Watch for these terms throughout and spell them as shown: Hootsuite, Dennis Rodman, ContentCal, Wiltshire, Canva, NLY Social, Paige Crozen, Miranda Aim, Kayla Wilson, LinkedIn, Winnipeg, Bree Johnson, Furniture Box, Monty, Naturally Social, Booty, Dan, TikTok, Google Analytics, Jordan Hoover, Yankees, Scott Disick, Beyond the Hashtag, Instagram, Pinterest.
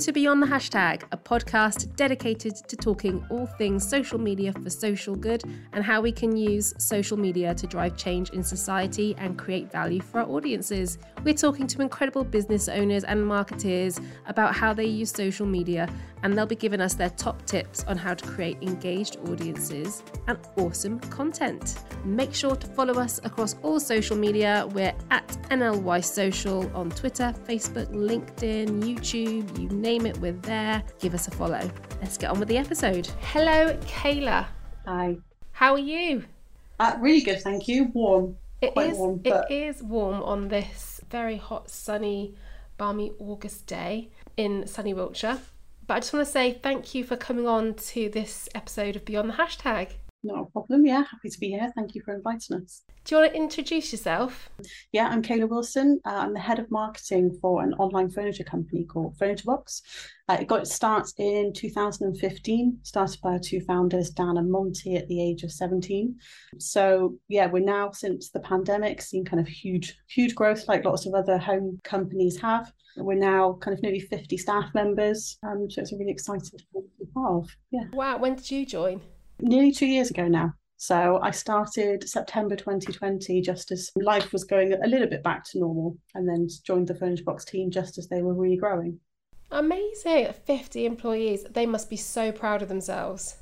to Beyond the Hashtag, a podcast dedicated to talking all things social media for social good and how we can use social media to drive change in society and create value for our audiences. We're talking to incredible business owners and marketers about how they use social media, and they'll be giving us their top tips on how to create engaged audiences and awesome content. Make sure to follow us across all social media. We're at NLY Social on Twitter, Facebook, LinkedIn, YouTube, you name it, we're there. Give us a follow. Let's get on with the episode. Hello, Kayla. Hi. How are you? Really good, thank you. Warm. It is warm on this very hot, sunny, balmy August day in sunny Wiltshire. But I just want to say thank you for coming on to this episode of Beyond the Hashtag. Not a problem, yeah. Happy to be here. Thank you for inviting us. Do you want to introduce yourself? Yeah, I'm Kayla Wilson. I'm the head of marketing for an online furniture company called Furniture Box. It got its start in 2015, started by our two founders, Dan and Monty, at the age of 17. So yeah, we're now, since the pandemic, seeing kind of huge growth like lots of other home companies have. We're now kind of nearly 50 staff members. So it's a really exciting to be part of. Yeah. Wow, when did you join? Nearly 2 years ago now. So I started September 2020 just as life was going a little bit back to normal, and then joined the Furniture Box team just as they were really growing. Amazing. 50 employees. They must be so proud of themselves.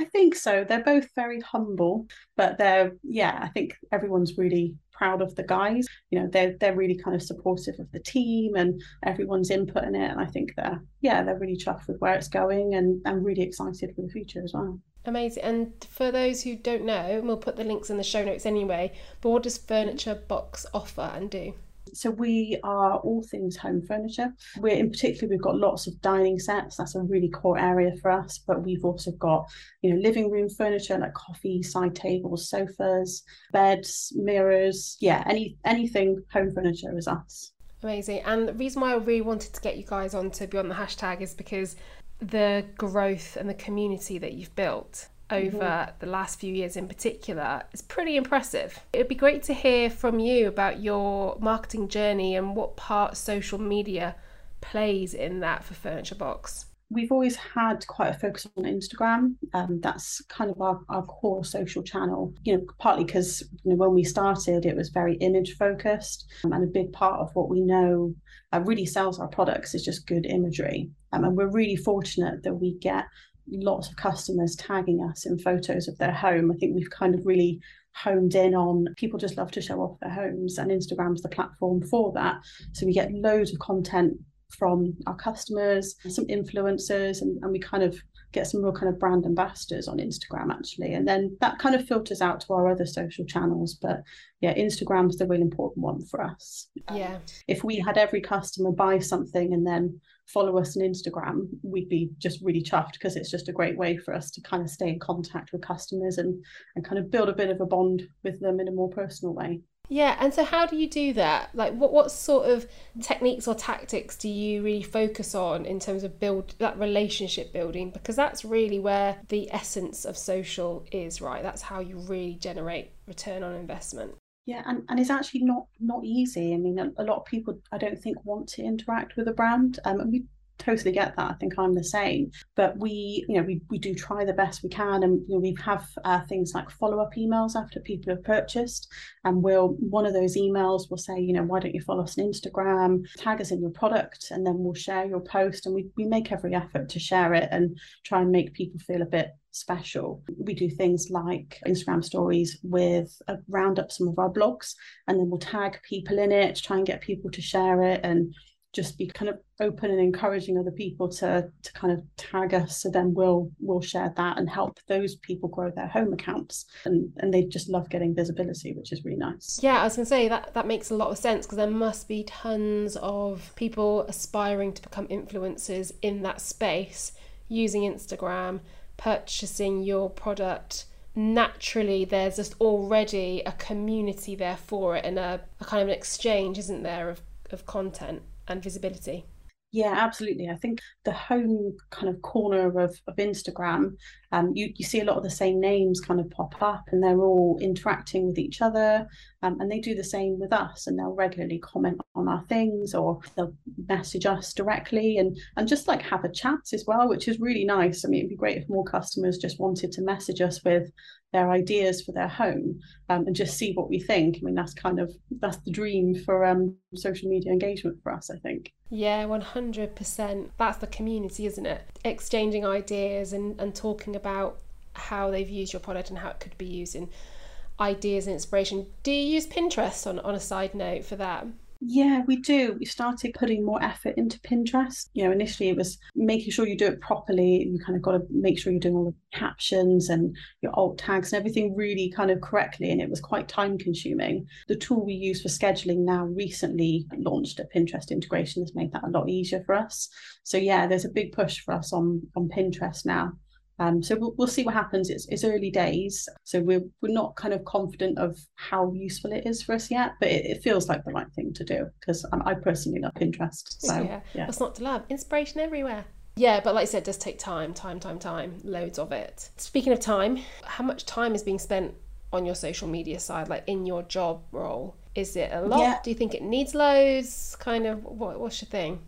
I think so. They're both very humble, but I think everyone's really proud of the guys. You know, they're really kind of supportive of the team and everyone's input in it. And I think they're really chuffed with where it's going and really excited for the future as well. Amazing. And for those who don't know, and we'll put the links in the show notes anyway, but what does Furniture Box offer and do? So we are all things home furniture. We've got lots of dining sets. That's a really core area for us. But we've also got, living room furniture like coffee, side tables, sofas, beds, mirrors. Yeah, anything home furniture is us. Amazing. And the reason why I really wanted to get you guys on to Beyond the Hashtag is because the growth and the community that you've built over the last few years in particular is pretty impressive. It'd be great to hear from you about your marketing journey and what part social media plays in that for Furniture Box. We've always had quite a focus on Instagram. That's kind of our core social channel, partly because when we started, it was very image focused, and a big part of what we know really sells our products is just good imagery. And we're really fortunate that we get lots of customers tagging us in photos of their home. I think we've kind of really honed in on people just love to show off their homes, and Instagram's the platform for that. So we get loads of content from our customers, some influencers, and we kind of get some real kind of brand ambassadors on Instagram actually, and then that kind of filters out to our other social channels. But yeah, Instagram's the really important one for us. Yeah, if we had every customer buy something and then follow us on Instagram, we'd be just really chuffed, because it's just a great way for us to kind of stay in contact with customers and kind of build a bit of a bond with them in a more personal way. Yeah, and so how do you do that? Like what sort of techniques or tactics do you really focus on in terms of build that relationship building? Because that's really where the essence of social is, right? That's how you really generate return on investment. Yeah, and it's actually not easy. I mean, a lot of people, I don't think, want to interact with a brand. And we totally get that. I think I'm the same. But we do try the best we can, and we have things like follow-up emails after people have purchased, and one of those emails will say, why don't you follow us on Instagram, tag us in your product, and then we'll share your post, and we make every effort to share it and try and make people feel a bit special. We do things like Instagram stories with round up some of our blogs, and then we'll tag people in it to try and get people to share it, and just be kind of open and encouraging other people to kind of tag us. So then we'll share that and help those people grow their home accounts. And they just love getting visibility, which is really nice. Yeah, I was going to say that makes a lot of sense, because there must be tons of people aspiring to become influencers in that space, using Instagram, purchasing your product. Naturally, there's just already a community there for it, and a kind of an exchange, isn't there, of content and visibility. Yeah, absolutely. I think the home kind of corner of Instagram, you see a lot of the same names kind of pop up, and they're all interacting with each other, and they do the same with us, and they'll regularly comment on our things, or they'll message us directly and just like have a chat as well, which is really nice. I mean, it'd be great if more customers just wanted to message us with their ideas for their home, and just see what we think. I mean, that's the dream for social media engagement for us, I think. Yeah, 100%. That's the community, isn't it? Exchanging ideas and talking about how they've used your product and how it could be used, and ideas and inspiration. Do you use Pinterest on a side note for that? Yeah, we do. We started putting more effort into Pinterest. You know, initially it was making sure you do it properly. You kind of got to make sure you're doing all the captions and your alt tags and everything really kind of correctly. And it was quite time consuming. The tool we use for scheduling now recently launched a Pinterest integration that's made that a lot easier for us. So yeah, there's a big push for us on Pinterest now. So we'll see what happens. It's early days, so we're not kind of confident of how useful it is for us yet, but it feels like the right thing to do, because I personally love Pinterest. So yeah. What's not to love? Inspiration everywhere. Yeah, but like I said, it does take time, loads of it. Speaking of time, how much time is being spent on your social media side, like in your job role? Is it a lot? Yeah. Do you think it needs loads? Kind of, what's your thing?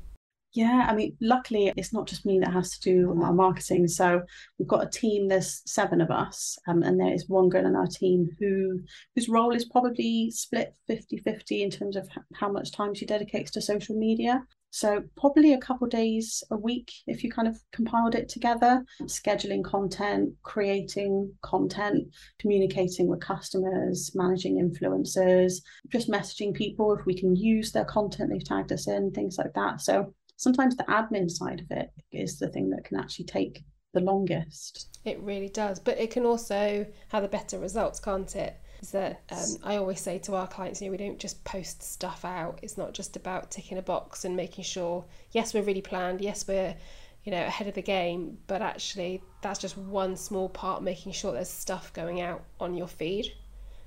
Yeah, I mean, luckily, it's not just me that has to do our marketing. So we've got a team, there's 7 of us, and there is one girl in our team whose role is probably split 50-50 in terms of how much time she dedicates to social media. So probably a couple of days a week, if you kind of compiled it together, scheduling content, creating content, communicating with customers, managing influencers, just messaging people if we can use their content they've tagged us in, things like that. So sometimes the admin side of it is the thing that can actually take the longest. It really does, but it can also have the better results, can't it? Is that I always say to our clients, we don't just post stuff out. It's not just about ticking a box and making sure, yes, we're really planned, yes, we're ahead of the game, but actually that's just one small part, making sure there's stuff going out on your feed.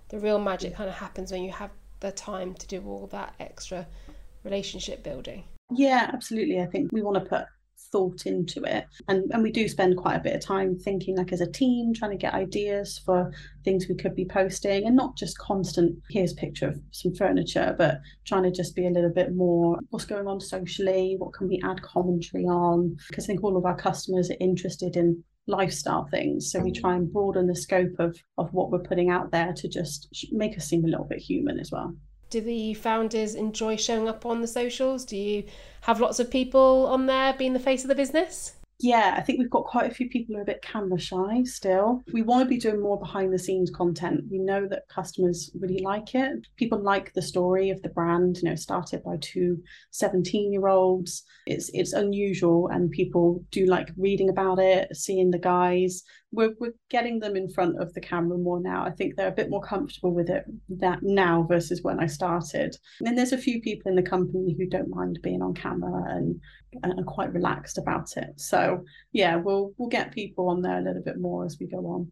The real magic kind of happens when you have the time to do all that extra relationship building. Yeah, absolutely. I think we want to put thought into it, and we do spend quite a bit of time thinking, like as a team, trying to get ideas for things we could be posting, and not just constant here's a picture of some furniture, but trying to just be a little bit more what's going on socially, what can we add commentary on, because I think all of our customers are interested in lifestyle things, so we try and broaden the scope of what we're putting out there to just make us seem a little bit human as well. Do the founders enjoy showing up on the socials? Do you have lots of people on there being the face of the business? Yeah, I think we've got quite a few people who are a bit camera shy still. We want to be doing more behind the scenes content. We know that customers really like it. People like the story of the brand, started by 2 17-year-olds. It's unusual, and people do like reading about it, seeing the guys. We're getting them in front of the camera more now. I think they're a bit more comfortable with it that now versus when I started. And then there's a few people in the company who don't mind being on camera and are quite relaxed about it. So yeah, we'll get people on there a little bit more as we go on.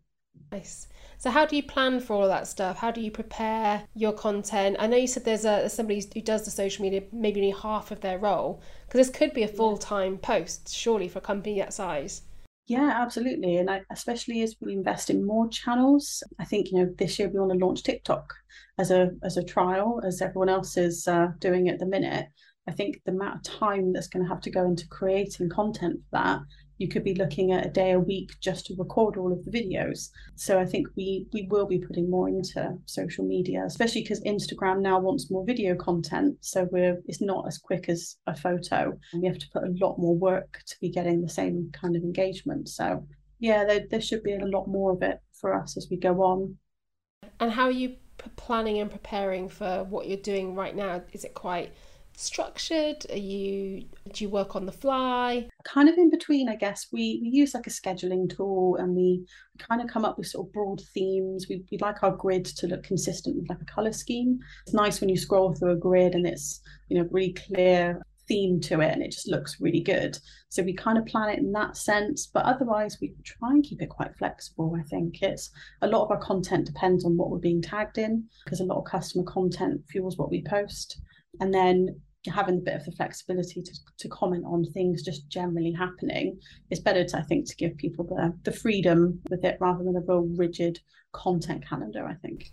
Nice. So how do you plan for all of that stuff? How do you prepare your content? I know you said there's somebody who does the social media, maybe only half of their role, because this could be a full-time post, surely, for a company that size. Yeah, absolutely. And especially as we invest in more channels, I think, this year we want to launch TikTok as a trial, as everyone else is doing at the minute. I think the amount of time that's going to have to go into creating content for that, you could be looking at a day a week just to record all of the videos. So I think we will be putting more into social media, especially because Instagram now wants more video content. So it's not as quick as a photo. We have to put a lot more work to be getting the same kind of engagement. So yeah, there should be a lot more of it for us as we go on. And how are you planning and preparing for what you're doing right now? Is it quite structured? Do you work on the fly? Kind of in between, I guess. We use like a scheduling tool, and we kind of come up with sort of broad themes. We like our grid to look consistent with like a colour scheme. It's nice when you scroll through a grid and it's, really clear theme to it, and it just looks really good. So we kind of plan it in that sense, but otherwise we try and keep it quite flexible. I think it's a lot of our content depends on what we're being tagged in, because a lot of customer content fuels what we post. And then having a bit of the flexibility to comment on things just generally happening, it's better to, I think, to give people the freedom with it rather than a real rigid content calendar, I think.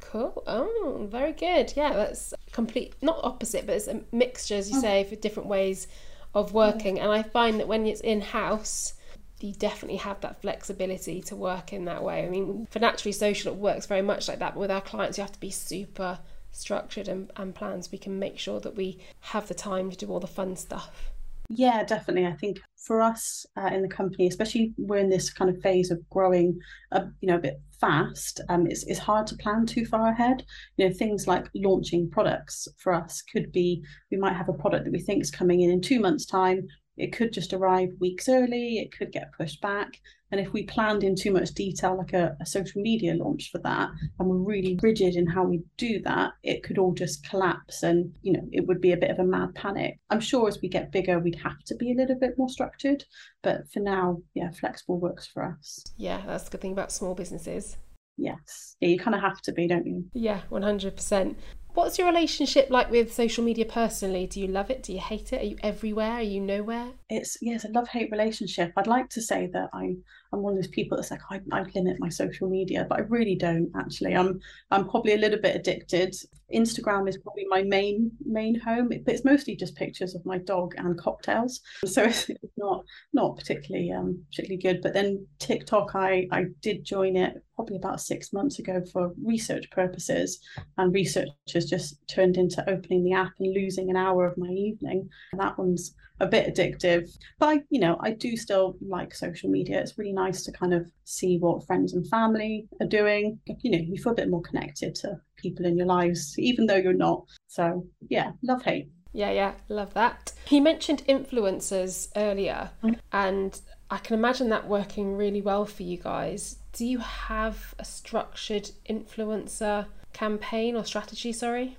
Cool. Oh, very good. Yeah, that's complete, not opposite, but it's a mixture, as you say, for different ways of working. And I find that when it's in-house, you definitely have that flexibility to work in that way. I mean, for Naturally Social, it works very much like that. But with our clients, you have to be super structured and planned so we can make sure that we have the time to do all the fun stuff. Yeah, definitely. I think for us in the company, especially we're in this kind of phase of growing, a bit fast. It's hard to plan too far ahead. You know, things like launching products for us could be, we might have a product that we think is coming in 2 months' time. It could just arrive weeks early. It could get pushed back. And if we planned in too much detail, like a social media launch for that, and we're really rigid in how we do that, it could all just collapse and, you know, it would be a bit of a mad panic. I'm sure as we get bigger, we'd have to be a little bit more structured. But for now, yeah, flexible works for us. Yeah, that's the good thing about small businesses. Yes. Yeah, you kind of have to be, don't you? Yeah, 100%. What's your relationship like with social media personally? Do you love it? Do you hate it? Are you everywhere? Are you nowhere? It's a love-hate relationship. I'd like to say that I'm one of those people that's like, I limit my social media, but I really don't actually. I'm probably a little bit addicted. Instagram is probably my main home, but it's mostly just pictures of my dog and cocktails. So it's not particularly particularly good. But then TikTok, I did join it probably about 6 months ago for research purposes, and research has just turned into opening the app and losing an hour of my evening. And that one's a bit addictive, but I do still like social media. It's really nice to kind of see what friends and family are doing. You feel a bit more connected to people in your lives, even though you're not. So yeah, love hate. Yeah, love that. You mentioned influencers earlier, and I can imagine that working really well for you guys. Do you have a structured influencer campaign or strategy, sorry?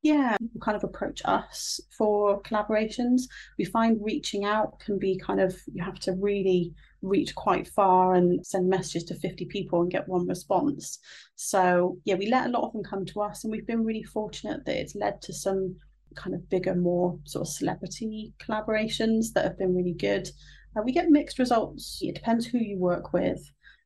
Yeah, people kind of approach us for collaborations. We find reaching out can be kind of, you have to really reach quite far and send messages to 50 people and get one response. So yeah, we let a lot of them come to us, and we've been really fortunate that it's led to some kind of bigger, more sort of celebrity collaborations that have been really good. We get mixed results. It depends who you work with.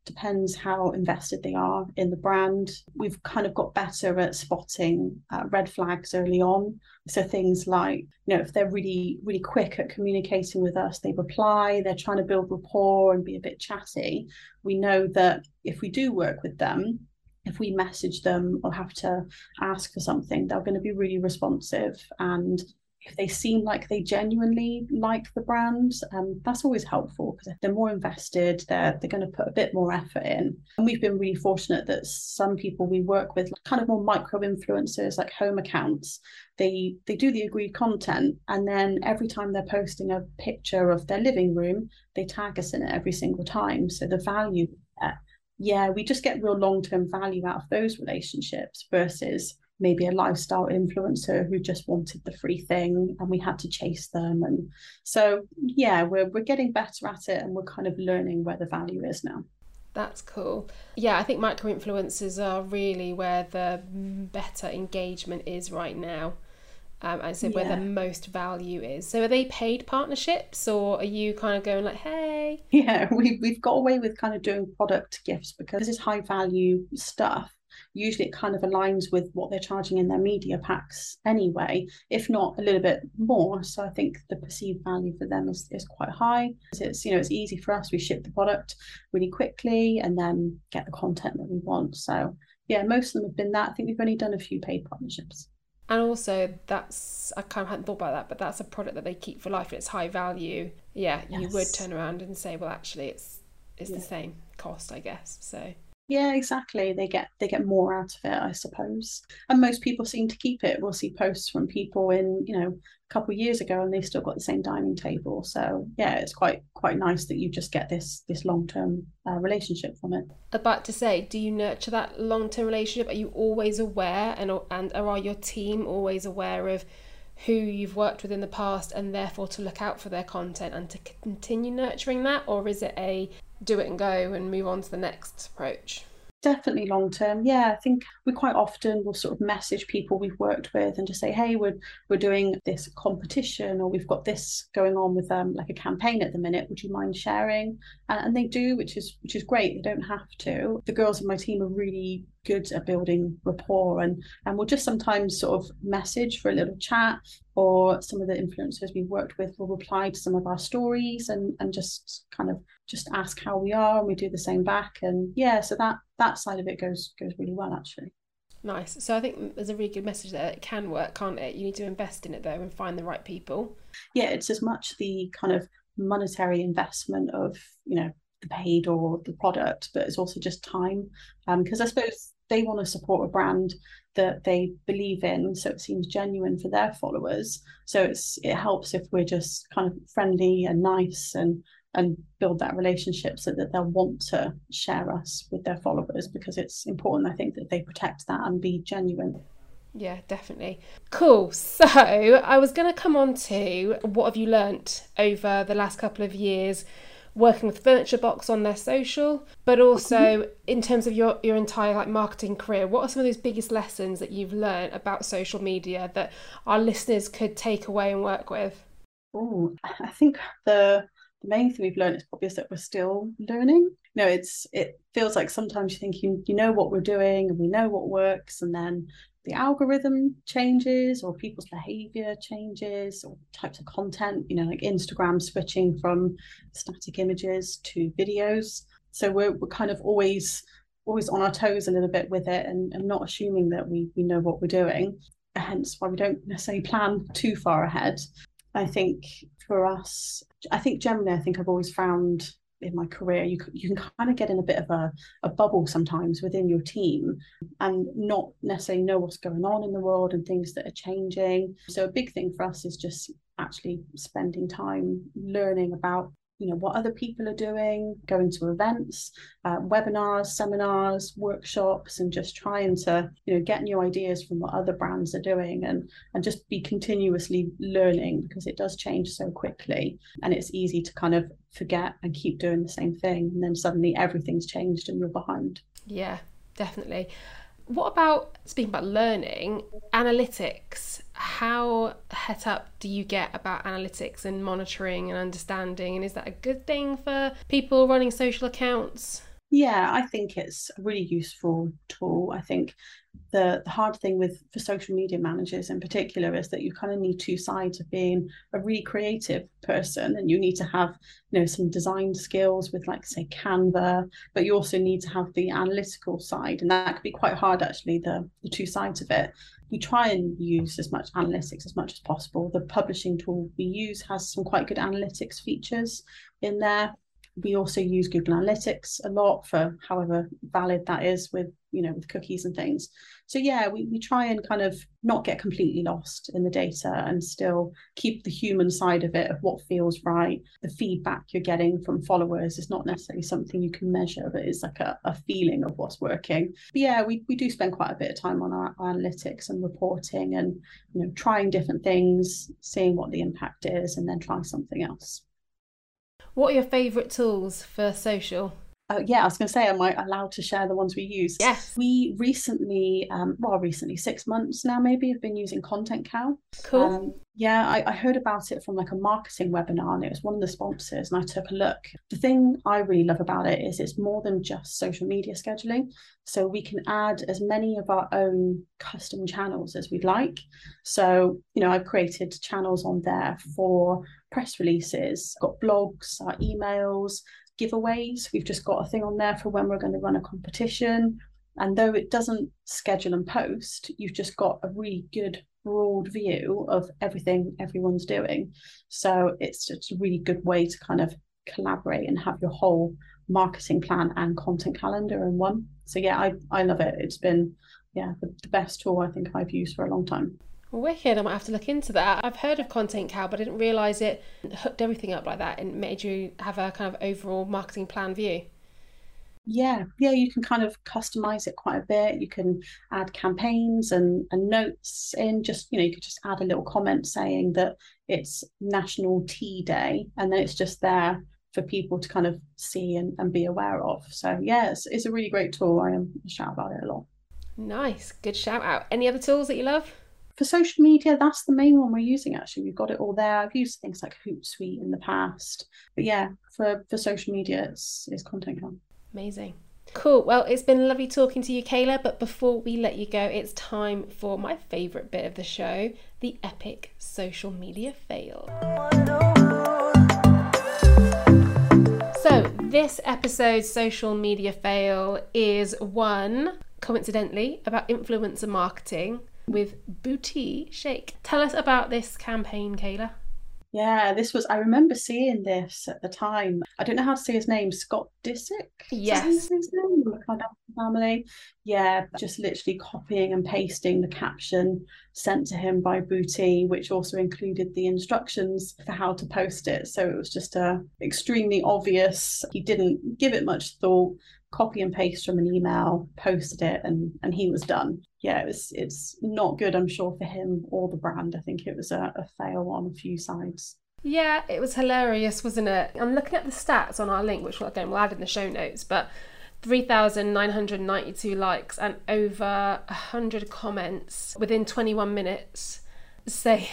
Depends how invested they are in the brand. We've kind of got better at spotting red flags early on. So things like, if they're really, really quick at communicating with us, they reply, they're trying to build rapport and be a bit chatty. We know that if we do work with them, if we message them or have to ask for something, they're going to be really responsive. And if they seem like they genuinely like the brand, that's always helpful, because if they're more invested, they're going to put a bit more effort in. And we've been really fortunate that some people we work with, like kind of more micro-influencers, like home accounts, they do the agreed content, and then every time they're posting a picture of their living room, they tag us in it every single time. So the value there. Yeah, we just get real long-term value out of those relationships versus maybe a lifestyle influencer who just wanted the free thing and we had to chase them. And so, yeah, we're getting better at it, and we're kind of learning where the value is now. That's cool. Yeah, I think micro-influencers are really where the better engagement is right now. And so where the most value is. So are they paid partnerships, or are you kind of going like, hey? Yeah, we've got away with kind of doing product gifts because it's high value stuff. Usually it kind of aligns with what they're charging in their media packs anyway, if not a little bit more. So I think the perceived value for them is quite high. It's easy for us. We ship the product really quickly and then get the content that we want. So yeah, most of them have been that. I think we've only done a few paid partnerships. And also I kind of hadn't thought about that, but that's a product that they keep for life and it's high value. Yeah, yes. You would turn around and say, well, actually it's the same cost, I guess. So yeah, exactly. They get more out of it, I suppose. And most people seem to keep it. We'll see posts from people in, a couple of years ago, and they've still got the same dining table. So yeah, it's quite nice that you just get this long-term relationship from it. About to say, do you nurture that long-term relationship? Are you always aware, and are your team always aware of who you've worked with in the past, and therefore to look out for their content and to continue nurturing that? Or is it a do it and go and move on to the next approach? Definitely long term. Yeah, I think we quite often will sort of message people we've worked with and just say, hey, we're doing this competition, or we've got this going on with like a campaign at the minute. Would you mind sharing? And they do, which is great. They don't have to. The girls in my team are really good at building rapport, and we'll just sometimes sort of message for a little chat, or some of the influencers we've worked with will reply to some of our stories and just kind of just ask how we are, and we do the same back. And yeah, so that side of it goes really well, actually. Nice. So I think there's a really good message there. It can work, can't it? You need to invest in it though and find the right people. Yeah, it's as much the kind of monetary investment of, you know, the paid or the product, but it's also just time, because I suppose they want to support a brand that they believe in, so it seems genuine for their followers. So it helps if we're just kind of friendly and nice and build that relationship so that they'll want to share us with their followers, because it's important, I think, that they protect that and be genuine. Yeah, definitely. Cool. So I was going to come on to what have you learnt over the last couple of years working with Furniture Box on their social, but also in terms of your entire like marketing career. What are some of those biggest lessons that you've learned about social media that our listeners could take away and work with? Oh, I think the main thing we've learned is probably that we're still learning. You know, it feels like sometimes you think you know what we're doing and we know what works, and then the algorithm changes, or people's behavior changes, or types of content, you know, like Instagram switching from static images to videos. So we're kind of always on our toes a little bit with it, and not assuming that we know what we're doing, hence why we don't necessarily plan too far ahead. I think for us, I think generally I've always found in my career, you can kind of get in a bit of a bubble sometimes within your team and not necessarily know what's going on in the world and things that are changing. So a big thing for us is just actually spending time learning about, you know, what other people are doing, going to events, webinars, seminars, workshops, and just trying to, you know, get new ideas from what other brands are doing, and just be continuously learning, because it does change so quickly, and it's easy to kind of forget and keep doing the same thing, and then suddenly everything's changed and you're behind. Yeah, definitely. What about, speaking about learning, analytics? How het up do you get about analytics and monitoring and understanding? And is that a good thing for people running social accounts? Yeah, I think it's a really useful tool. I think the hard thing for social media managers in particular is that you kind of need two sides of being a really creative person, and you need to have, you know, some design skills with, like, say, Canva, but you also need to have the analytical side, and that could be quite hard, actually, the two sides of it. We try and use as much analytics as much as possible. The publishing tool we use has some quite good analytics features in there. We also use Google Analytics a lot, for however valid that is with, you know, with cookies and things. So yeah, we try and kind of not get completely lost in the data and still keep the human side of it, of what feels right. The feedback you're getting from followers is not necessarily something you can measure, but it's like a feeling of what's working. But yeah, we do spend quite a bit of time on our analytics and reporting, and, you know, trying different things, seeing what the impact is, and then trying something else. What are your favourite tools for social? Yeah, I was going to say, am I allowed to share the ones we use? Yes. We recently, 6 months now maybe, have been using ContentCal. Cool. Yeah, I heard about it from like a marketing webinar, and it was one of the sponsors, and I took a look. The thing I really love about it is it's more than just social media scheduling. So we can add as many of our own custom channels as we'd like. So, you know, I've created channels on there for press releases, got blogs, our emails, giveaways. We've just got a thing on there for when we're going to run a competition. And though it doesn't schedule and post, you've just got a really good broad view of everything everyone's doing. So it's just a really good way to kind of collaborate and have your whole marketing plan and content calendar in one. So yeah, I love it. It's been, yeah, the best tool I think I've used for a long time. Wicked, I might have to look into that. I've heard of ContentCal, but I didn't realise it hooked everything up like that and made you have a kind of overall marketing plan view. Yeah, you can kind of customise it quite a bit. You can add campaigns and notes in. Just, you know, you could just add a little comment saying that it's National Tea Day, and then it's just there for people to kind of see and be aware of. So yeah, it's a really great tool. I shout about it a lot. Nice, good shout out. Any other tools that you love? For social media, that's the main one we're using, actually. We've got it all there. I've used things like Hootsuite in the past. But yeah, for social media, it's ContentCal. Amazing. Cool. Well, it's been lovely talking to you, Kayla. But before we let you go, it's time for my favourite bit of the show, the epic social media fail. So this episode's social media fail is one, coincidentally, about influencer marketing with Booty Shake. Tell us about this campaign, Kayla. Yeah, this was, I remember seeing this at the time. I don't know how to say his name, Scott Disick? Yes. Family. Yeah, just literally copying and pasting the caption sent to him by Booty, which also included the instructions for how to post it. So it was just extremely obvious. He didn't give it much thought, copy and paste from an email, posted it, and he was done. Yeah, it's not good, I'm sure, for him or the brand. I think it was a fail on a few sides. Yeah, it was hilarious, wasn't it? I'm looking at the stats on our link, which we'll add in the show notes, but 3,992 likes and over 100 comments within 21 minutes saying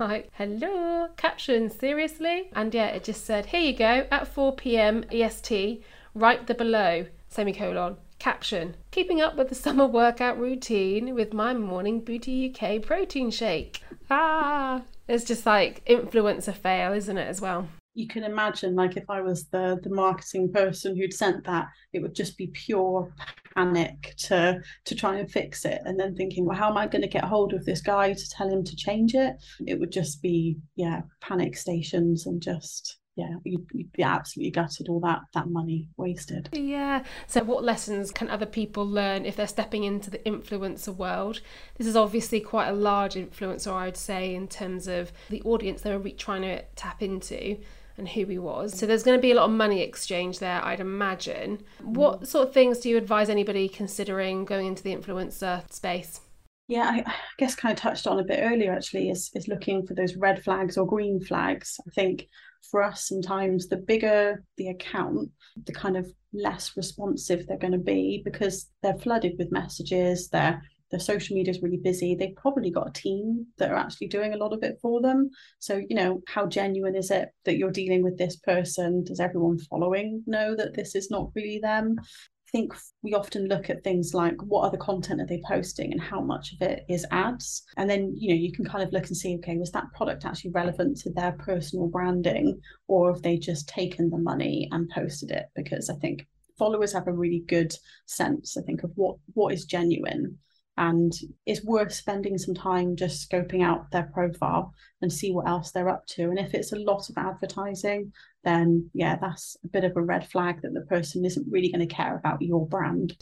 like, hello, caption, seriously? And yeah, it just said, here you go, at 4 p.m. EST, write the below, semicolon. Caption, keeping up with the summer workout routine with my morning Booty UK protein shake. Ah, it's just like influencer fail, isn't it, as well? You can imagine, like, if I was the marketing person who'd sent that, it would just be pure panic to try and fix it. And then thinking, well, how am I going to get hold of this guy to tell him to change it? It would just be, yeah, panic stations and just... yeah, you'd be absolutely gutted, all that money wasted. Yeah. So what lessons can other people learn if they're stepping into the influencer world? This is obviously quite a large influencer, I'd say, in terms of the audience they were trying to tap into and who he was. So there's going to be a lot of money exchange there, I'd imagine. What sort of things do you advise anybody considering going into the influencer space? Yeah, I guess kind of touched on a bit earlier, actually, is looking for those red flags or green flags. I think for us, sometimes the bigger the account, the kind of less responsive they're going to be, because they're flooded with messages, their social media is really busy. They've probably got a team that are actually doing a lot of it for them. So, you know, how genuine is it that you're dealing with this person? Does everyone following know that this is not really them? I think we often look at things like, what other content are they posting and how much of it is ads? And then, you know, you can kind of look and see, okay, was that product actually relevant to their personal branding, or have they just taken the money and posted it? Because I think followers have a really good sense, I think, of what is genuine. And it's worth spending some time just scoping out their profile and see what else they're up to. And if it's a lot of advertising, then yeah, that's a bit of a red flag that the person isn't really going to care about your brand.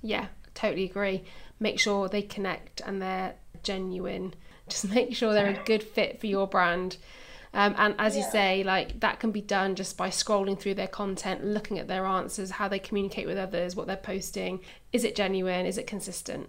Yeah, totally agree. Make sure they connect and they're genuine. Just make sure they're a good fit for your brand. And as you say, like, that can be done just by scrolling through their content, looking at their answers, how they communicate with others, what they're posting. Is it genuine? Is it consistent?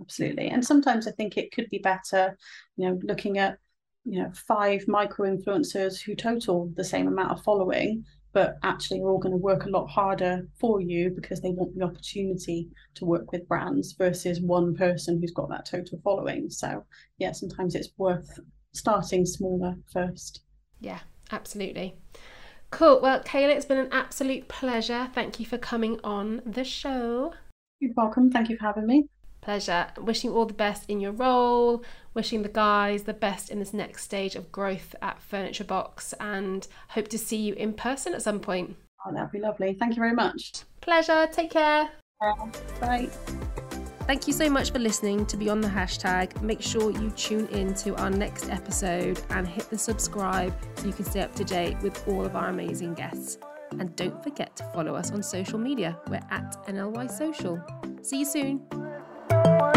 Absolutely. And sometimes I think it could be better, you know, looking at, you know, 5 micro influencers who total the same amount of following, but actually are all going to work a lot harder for you because they want the opportunity to work with brands versus one person who's got that total following. So yeah, sometimes it's worth starting smaller first. Yeah, absolutely. Cool. Well, Kayla, it's been an absolute pleasure. Thank you for coming on the show. You're welcome. Thank you for having me. Pleasure. Wishing you all the best in your role, wishing the guys the best in this next stage of growth at Furniture Box, and hope to see you in person at some point. Oh, that'd be lovely. Thank you very much. Pleasure. Take care. Bye. Thank you so much for listening to Beyond the Hashtag. Make sure you tune in to our next episode and hit the subscribe so you can stay up to date with all of our amazing guests. And don't forget to follow us on social media. We're at NLY Social. See you soon.